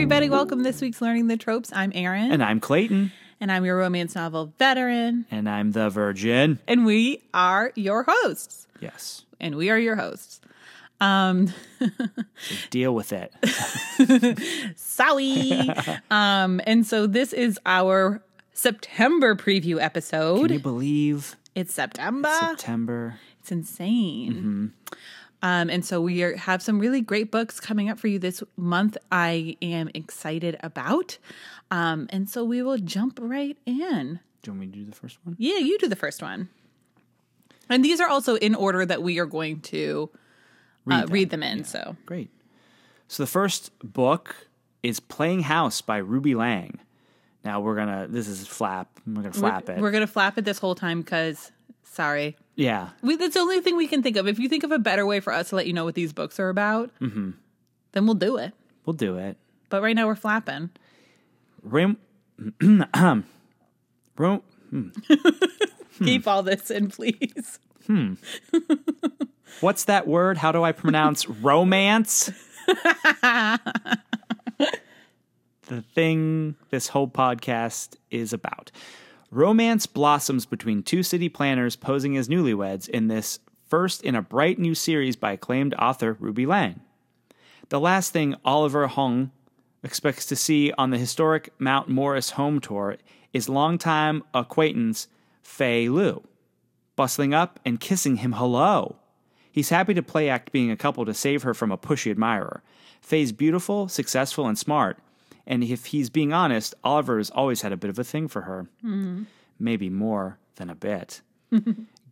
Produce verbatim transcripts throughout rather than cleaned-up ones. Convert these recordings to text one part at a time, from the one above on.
everybody. Welcome this week's Learning the Tropes. I'm Erin. And I'm Clayton. And I'm your romance novel veteran. And I'm the virgin. And we are your hosts. Yes. And we are your hosts. Um, so deal with it. Sorry. Um, and so this is our September preview episode. Can you believe? It's September. It's September. It's insane. Mm-hmm. Um, and so we are, have some really great books coming up for you this month I am excited about. Um, and so we will jump right in. Do you want me to do the first one? Yeah, you do the first one. And these are also in order that we are going to read, uh, them. read them in. Yeah. So great. So the first book is Playing House by Ruby Lang. Now we're going to, this is flap. We're going to flap we're, it. We're going to flap it this whole time because... Sorry. Yeah. We, that's the only thing we can think of. If you think of a better way for us to let you know what these books are about, mm-hmm. then we'll do it. We'll do it. But right now we're flapping. Rim, um, ro- hmm. Keep all this in, please. Hmm. What's that word? How do I pronounce romance? The thing this whole podcast is about. Romance blossoms between two city planners posing as newlyweds in this first in a bright new series by acclaimed author Ruby Lang. The last thing Oliver Hong expects to see on the historic Mount Morris home tour is longtime acquaintance Faye Lu, bustling up and kissing him hello. He's happy to play act being a couple to save her from a pushy admirer. Faye's beautiful, successful, and smart. And if he's being honest, Oliver has always had a bit of a thing for her. Mm-hmm. Maybe more than a bit.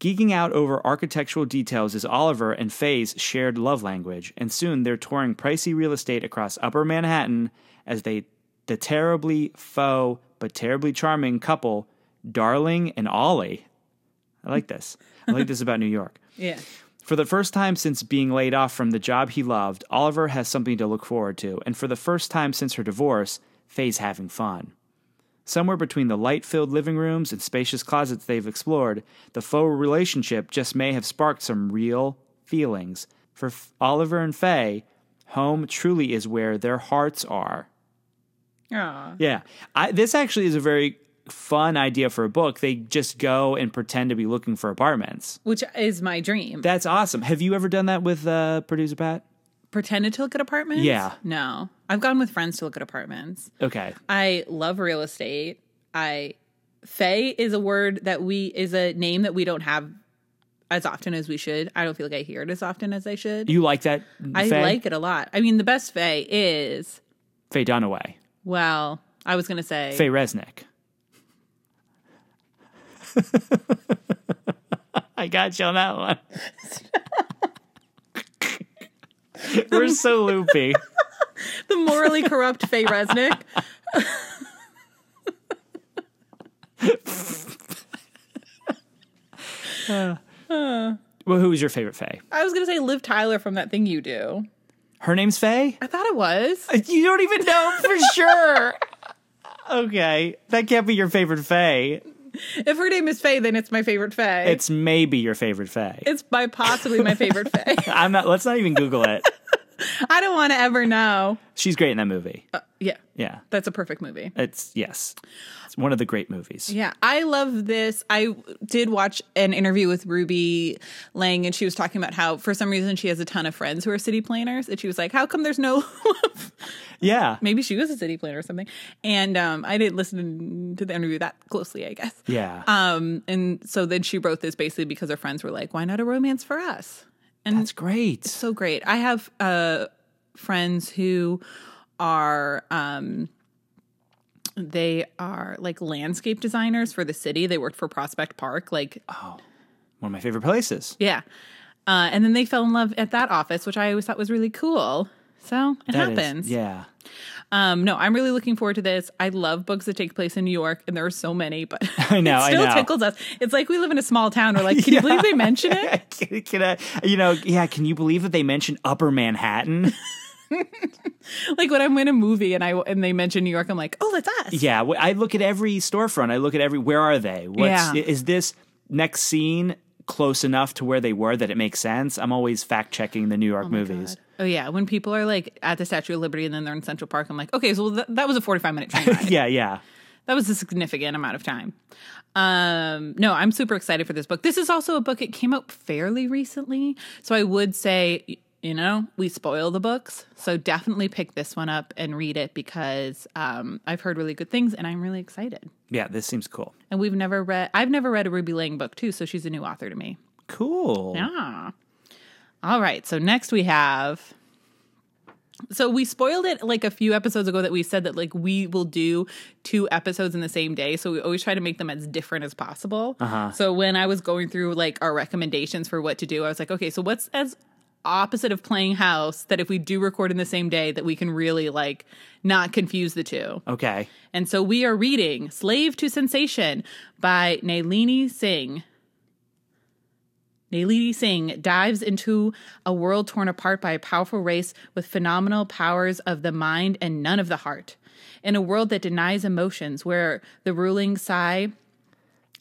Geeking out over architectural details is Oliver and Faye's shared love language, and soon they're touring pricey real estate across Upper Manhattan as they, the terribly faux but terribly charming couple, Darling and Ollie. I like this. I like this about New York. Yeah. For the first time since being laid off from the job he loved, Oliver has something to look forward to, and for the first time since her divorce, Faye's having fun. Somewhere between the light-filled living rooms and spacious closets they've explored, the faux relationship just may have sparked some real feelings. For F- Oliver and Faye, home truly is where their hearts are. Aww. Yeah. I, this actually is a very... fun idea for a book. They just go and pretend to be looking for apartments, which is my dream. That's awesome. Have you ever done that with uh producer Pat? Pretended to look at apartments? Yeah. No, I've gone with friends to look at apartments. Okay. I love real estate. I Faye is a word that we is a name that we don't have as often as we should. I don't feel like I hear it as often as I should. You like that? I Faye? Like it a lot. I mean, the best Faye is Faye Dunaway. Well, I was gonna say Faye Resnick. I got you on that one. We're so loopy. The morally corrupt Faye Resnick. uh, uh. Well, who was your favorite Faye? I was going to say Liv Tyler from That Thing You Do. Her name's Faye? I thought it was. You don't even know for sure. Okay. That can't be your favorite Faye. If her name is Faye, then it's my favorite Faye. It's maybe your favorite Faye. It's by possibly my favorite Faye. I'm not. Let's not even Google it. I don't want to ever know. She's great in that movie. Uh, yeah, yeah. That's a perfect movie. It's yes. It's one of the great movies. Yeah, I love this. I did watch an interview with Ruby Lang, and she was talking about how for some reason she has a ton of friends who are city planners, and she was like, "How come there's no?" Yeah. Maybe she was a city planner or something. And um, I didn't listen to the interview that closely, I guess. Yeah. Um, and so then she wrote this basically because her friends were like, why not a romance for us? And that's great. It's so great. I have uh, friends who are, um, they are like landscape designers for the city. They worked for Prospect Park. Like, oh, one of my favorite places. Yeah. Uh, and then they fell in love at that office, which I always thought was really cool. So it that happens. Is, yeah. Um, no, I'm really looking forward to this. I love books that take place in New York, and there are so many, but I know, it still I know. tickles us. It's like we live in a small town. We're like, can yeah. you believe they mention it? can, can I, you know, yeah, can you believe that they mention Upper Manhattan? Like when I'm in a movie and I and they mention New York, I'm like, oh, that's us. Yeah, I look at every storefront. I look at every, where are they? What's, yeah. Is this next scene? close enough to where they were that it makes sense. I'm always fact checking the New York oh movies. God. Oh yeah, when people are like at the Statue of Liberty and then they're in Central Park, I'm like, okay, so th- that was a forty-five minute train ride. yeah, yeah. That was a significant amount of time. Um, no, I'm super excited for this book. This is also a book, it came out fairly recently. So I would say, you know, we spoil the books. So definitely pick this one up and read it because um, I've heard really good things and I'm really excited. Yeah, this seems cool. And we've never read, I've never read a Ruby Lang book too. So she's a new author to me. Cool. Yeah. All right. So next we have... So we spoiled it like a few episodes ago that we said that like we will do two episodes in the same day. So we always try to make them as different as possible. Uh-huh. So when I was going through like our recommendations for what to do, I was like, okay, so what's as opposite of playing house that if we do record in the same day that we can really like not confuse the two. Okay. And so we are reading Slave to Sensation by Nalini Singh. Nalini Singh dives into a world torn apart by a powerful race with phenomenal powers of the mind and none of the heart. In a world that denies emotions, where the ruling Sai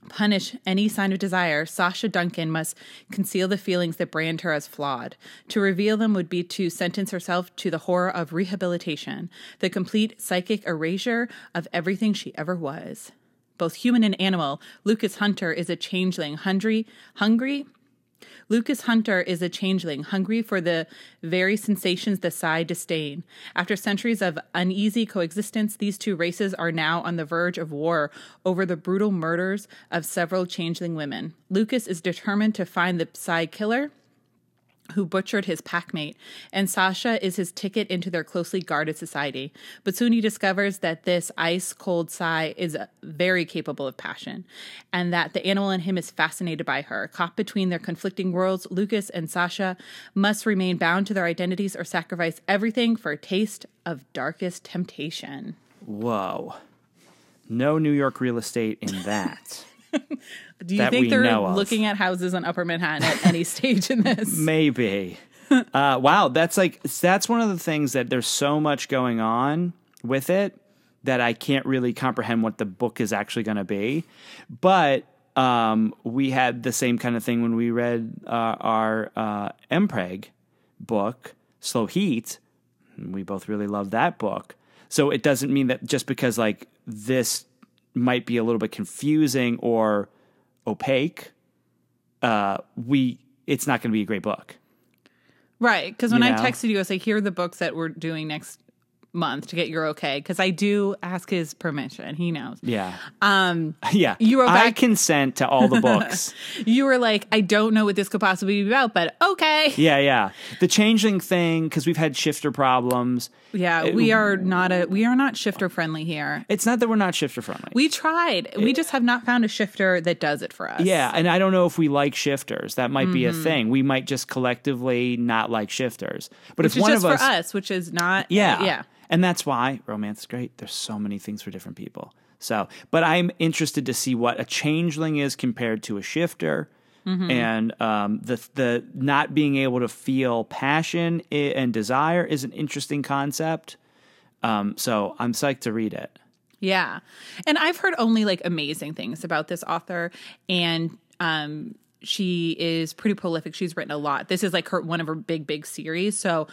punish any sign of desire, Sasha Duncan must conceal the feelings that brand her as flawed. To reveal them would be to sentence herself to the horror of rehabilitation, the complete psychic erasure of everything she ever was. Both human and animal, Lucas Hunter is a changeling, hungry, hungry, Lucas Hunter is a changeling, hungry for the very sensations the Sai disdain. After centuries of uneasy coexistence, these two races are now on the verge of war over the brutal murders of several changeling women. Lucas is determined to find the Sai killer who butchered his packmate, and Sasha is his ticket into their closely guarded society. But soon he discovers that this ice-cold Sai is very capable of passion, and that the animal in him is fascinated by her. Caught between their conflicting worlds, Lucas and Sasha must remain bound to their identities or sacrifice everything for a taste of darkest temptation. Whoa. No New York real estate in that. Do you think they're looking at houses in Upper Manhattan at any stage in this? Maybe. Uh, wow, that's like that's one of the things that there's so much going on with it that I can't really comprehend what the book is actually going to be. But um, we had the same kind of thing when we read uh, our uh, M Preg book, Slow Heat. We both really loved that book. So it doesn't mean that just because like this might be a little bit confusing or opaque, uh, we it's not going to be a great book. Right, because when you know? I texted you, I was like, here are the books that we're doing next month to get your okay, because I do ask his permission. He knows. Yeah. Um, yeah. You wrote back, I consent to all the books. You were like, I don't know what this could possibly be about, but okay. Yeah, yeah. The changeling thing, because we've had shifter problems. Yeah, we are not a we are not shifter friendly here. It's not that we're not shifter friendly. We tried. It, we just have not found a shifter that does it for us. Yeah, and I don't know if we like shifters. That might mm-hmm. be a thing. We might just collectively not like shifters. But which if is one just of us, for us, which is not yeah. Uh, yeah. And that's why romance is great. There's so many things for different people. So, but I'm interested to see what a changeling is compared to a shifter. Mm-hmm. And um, the the not being able to feel passion and desire is an interesting concept. Um, so I'm psyched to read it. Yeah. And I've heard only like amazing things about this author. And um, she is pretty prolific. She's written a lot. This is like her one of her big, big series. So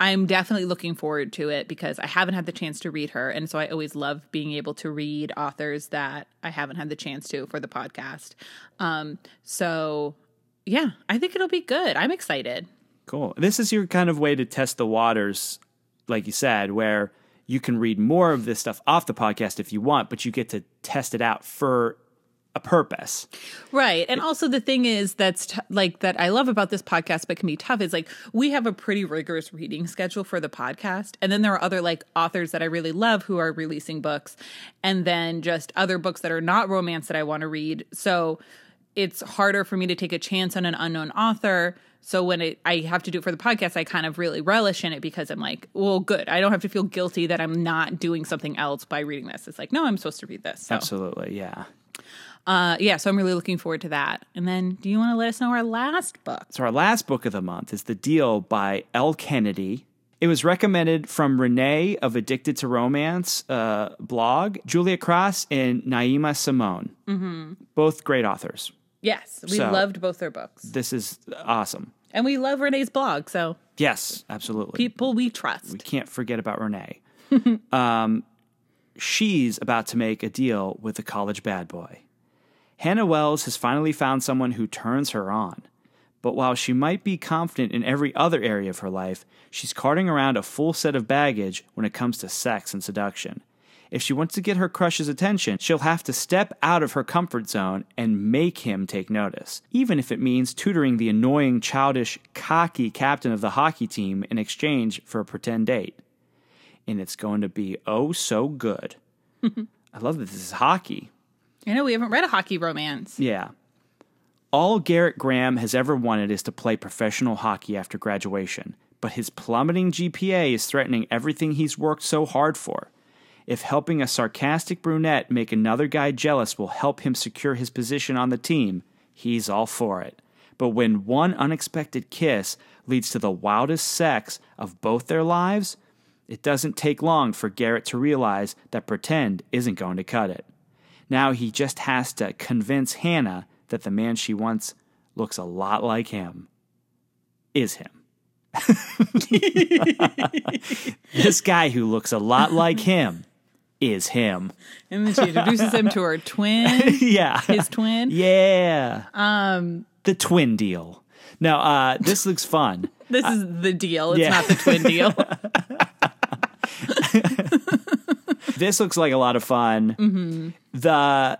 I'm definitely looking forward to it because I haven't had the chance to read her. And so I always love being able to read authors that I haven't had the chance to for the podcast. Um, so, yeah, I think it'll be good. I'm excited. Cool. This is your kind of way to test the waters, like you said, where you can read more of this stuff off the podcast if you want, but you get to test it out for a purpose. Right. And also the thing is that's t- like that I love about this podcast, but can be tough is like we have a pretty rigorous reading schedule for the podcast. And then there are other like authors that I really love who are releasing books and then just other books that are not romance that I want to read. So it's harder for me to take a chance on an unknown author. So when it, I have to do it for the podcast, I kind of really relish in it because I'm like, well, good. I don't have to feel guilty that I'm not doing something else by reading this. It's like, no, I'm supposed to read this. So. Absolutely. Yeah. Uh, yeah, so I'm really looking forward to that. And then do you want to let us know our last book? So our last book of the month is The Deal by L. Kennedy. It was recommended from Renee of Addicted to Romance uh, blog, Julia Cross and Naima Simone. Mm-hmm. Both great authors. Yes, we so, loved both their books. This is awesome. And we love Renee's blog, so. Yes, absolutely. People we trust. We can't forget about Renee. um, she's about to make a deal with a college bad boy. Hannah Wells has finally found someone who turns her on. But while she might be confident in every other area of her life, she's carting around a full set of baggage when it comes to sex and seduction. If she wants to get her crush's attention, she'll have to step out of her comfort zone and make him take notice, even if it means tutoring the annoying, childish, cocky captain of the hockey team in exchange for a pretend date. And it's going to be oh so good. I love that this is hockey. I know, we haven't read a hockey romance. Yeah. All Garrett Graham has ever wanted is to play professional hockey after graduation, but his plummeting G P A is threatening everything he's worked so hard for. If helping a sarcastic brunette make another guy jealous will help him secure his position on the team, he's all for it. But when one unexpected kiss leads to the wildest sex of both their lives, it doesn't take long for Garrett to realize that pretend isn't going to cut it. Now he just has to convince Hannah that the man she wants looks a lot like him is him. This guy who looks a lot like him is him. And then she introduces him to her twin. Yeah. His twin. Yeah. Um, the twin deal. No, uh, this looks fun. This uh, is the deal. It's yeah. not the twin deal. This looks like a lot of fun. Mm-hmm. The...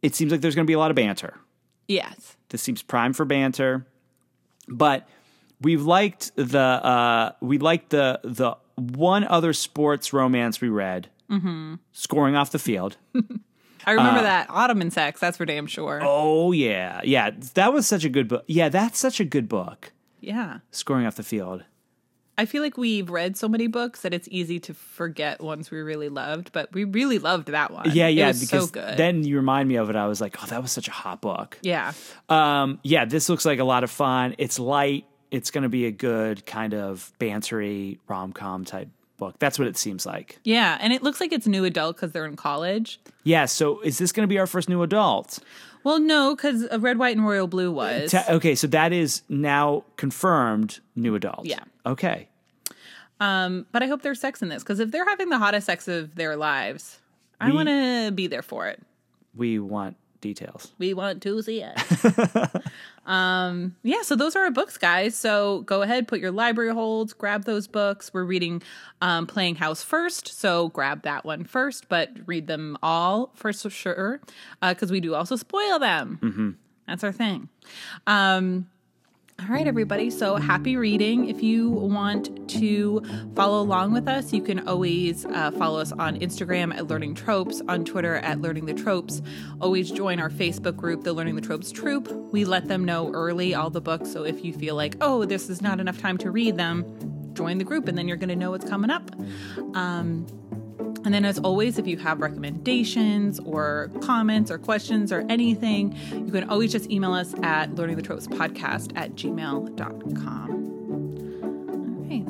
It seems like there's going to be a lot of banter. Yes. This seems prime for banter. But we've liked the uh, we liked the the one other sports romance we read, mm-hmm. Scoring Off the Field. I remember uh, that. Ottoman Sex, that's for damn sure. Oh, yeah. Yeah, that was such a good book. Yeah, that's such a good book. Yeah. Scoring Off the Field. I feel like we've read so many books that it's easy to forget ones we really loved, but we really loved that one. Yeah, yeah, it was because so good. Then you remind me of it. I was like, oh, that was such a hot book. Yeah. Um, yeah, this looks like a lot of fun. It's light. It's going to be a good kind of bantery rom-com type book. That's what it seems like. Yeah, and it looks like it's new adult because they're in college. Yeah, so is this going to be our first new adult? Well, no, because Red, White, and Royal Blue was. Te- okay, so that is now confirmed new adult. Yeah. Okay. Um, but I hope there's sex in this, because if they're having the hottest sex of their lives, we, I want to be there for it. We want details. We want to see it. um, yeah, so those are our books, guys. So go ahead, put your library holds, grab those books. We're reading um, Playing House first, so grab that one first, but read them all for sure, because uh, we do also spoil them. Mm-hmm. That's our thing. Um All right, everybody. So happy reading. If you want to follow along with us, you can always uh, follow us on Instagram at Learning Tropes, on Twitter at Learning the Tropes. Always join our Facebook group, the Learning the Tropes Troop. We let them know early all the books. So if you feel like, oh, this is not enough time to read them, join the group and then you're going to know what's coming up. Um, And then, as always, if you have recommendations or comments or questions or anything, you can always just email us at learningthetropespodcast at gmail dot com. All right.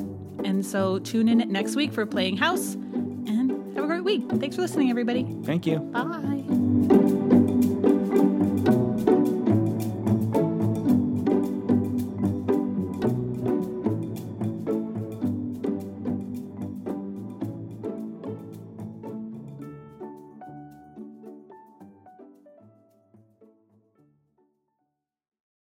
And so tune in next week for Playing House and have a great week. Thanks for listening, everybody. Thank you. Bye.